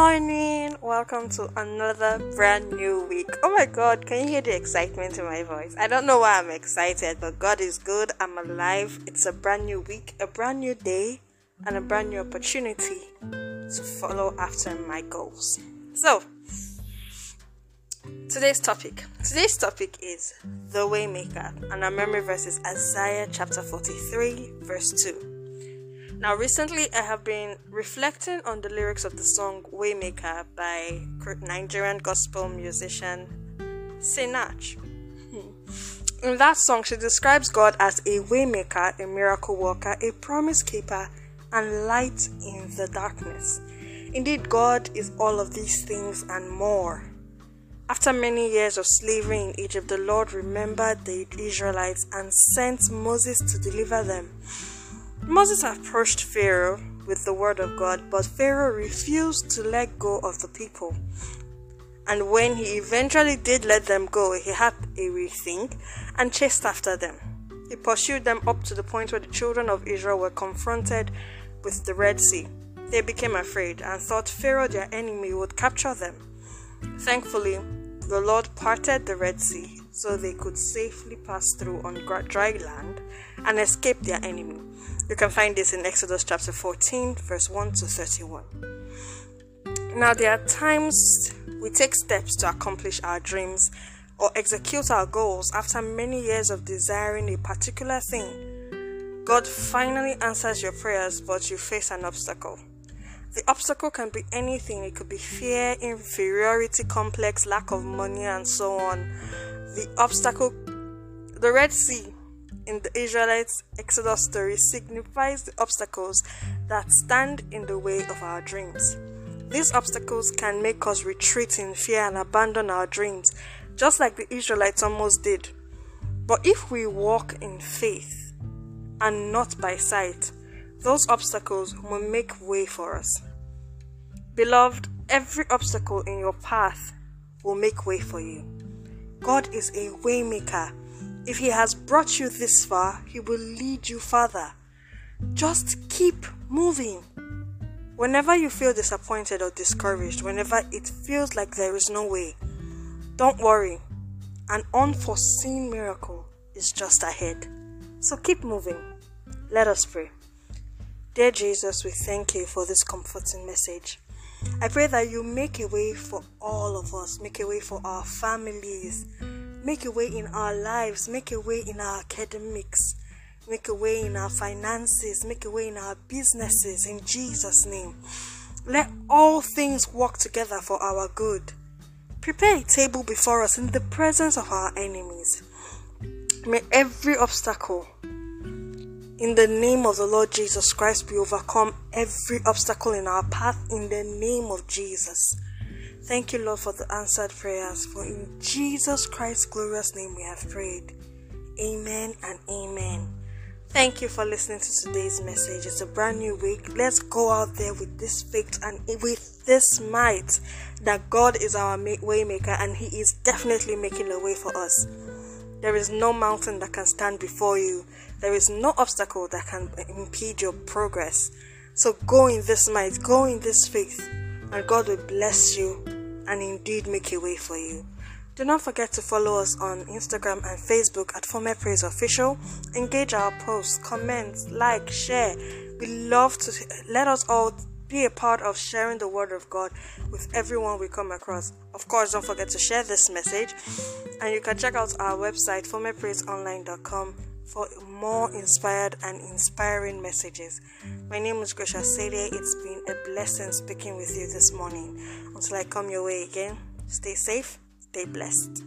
morning, welcome to another brand new week. Oh my god, can you hear the excitement in my voice? I don't know why I'm excited, but God is good. I'm alive. It's a brand new week, a brand new day, and a brand new opportunity to follow after my goals. So today's topic is the Waymaker, and our memory verse is Isaiah chapter 43 verse 2. Now, recently, I have been reflecting on the lyrics of the song Waymaker by Nigerian gospel musician Sinach. In that song, she describes God as a waymaker, a miracle worker, a promise keeper, and light in the darkness. Indeed, God is all of these things and more. After many years of slavery in Egypt, the Lord remembered the Israelites and sent Moses to deliver them. Moses approached Pharaoh with the word of God, but Pharaoh refused to let go of the people. And when he eventually did let them go, he had a rethink and chased after them. He pursued them up to the point where the children of Israel were confronted with the Red Sea. They became afraid and thought Pharaoh, their enemy, would capture them. Thankfully, the Lord parted the Red Sea so they could safely pass through on dry land and escape their enemy. You can find this in Exodus chapter 14, verse 1 to 31. Now, there are times we take steps to accomplish our dreams or execute our goals after many years of desiring a particular thing. God finally answers your prayers, but you face an obstacle. The obstacle can be anything. It could be fear, inferiority complex, lack of money, and so on. The Red Sea in the Israelites' Exodus story signifies the obstacles that stand in the way of our dreams. These obstacles can make us retreat in fear and abandon our dreams, just like the Israelites almost did. But if we walk in faith and not by sight, those obstacles will make way for us. Beloved, every obstacle in your path will make way for you. God is a waymaker. If He has brought you this far, He will lead you further. Just keep moving. Whenever you feel disappointed or discouraged, whenever it feels like there is no way, don't worry. An unforeseen miracle is just ahead. So keep moving. Let us pray. Dear Jesus, we thank You for this comforting message. I pray that You make a way for all of us, make a way for our families, make a way in our lives, make a way in our academics, make a way in our finances, make a way in our businesses, in Jesus' name. Let all things work together for our good. Prepare a table before us in the presence of our enemies. May every obstacle, in the name of the Lord Jesus Christ, we overcome every obstacle in our path in the name of Jesus. Thank You, Lord, for the answered prayers. For in Jesus Christ's glorious name we have prayed. Amen and amen. Thank you for listening to today's message. It's a brand new week. Let's go out there with this faith and with this might that God is our waymaker and He is definitely making a way for us. There is no mountain that can stand before you. There is no obstacle that can impede your progress. So go in this might, go in this faith, and God will bless you and indeed make a way for you. Do not forget to follow us on Instagram and Facebook at FormerPraiseOfficial. Engage our posts, comment, like, share. We love to let us all be a part of sharing the word of God with everyone we come across. Of course, don't forget to share this message. And you can check out our website, formerpraiseonline.com, for more inspired and inspiring messages. My name is Grisha Sede. It's been a blessing speaking with you this morning. Until I come your way again, stay safe, stay blessed.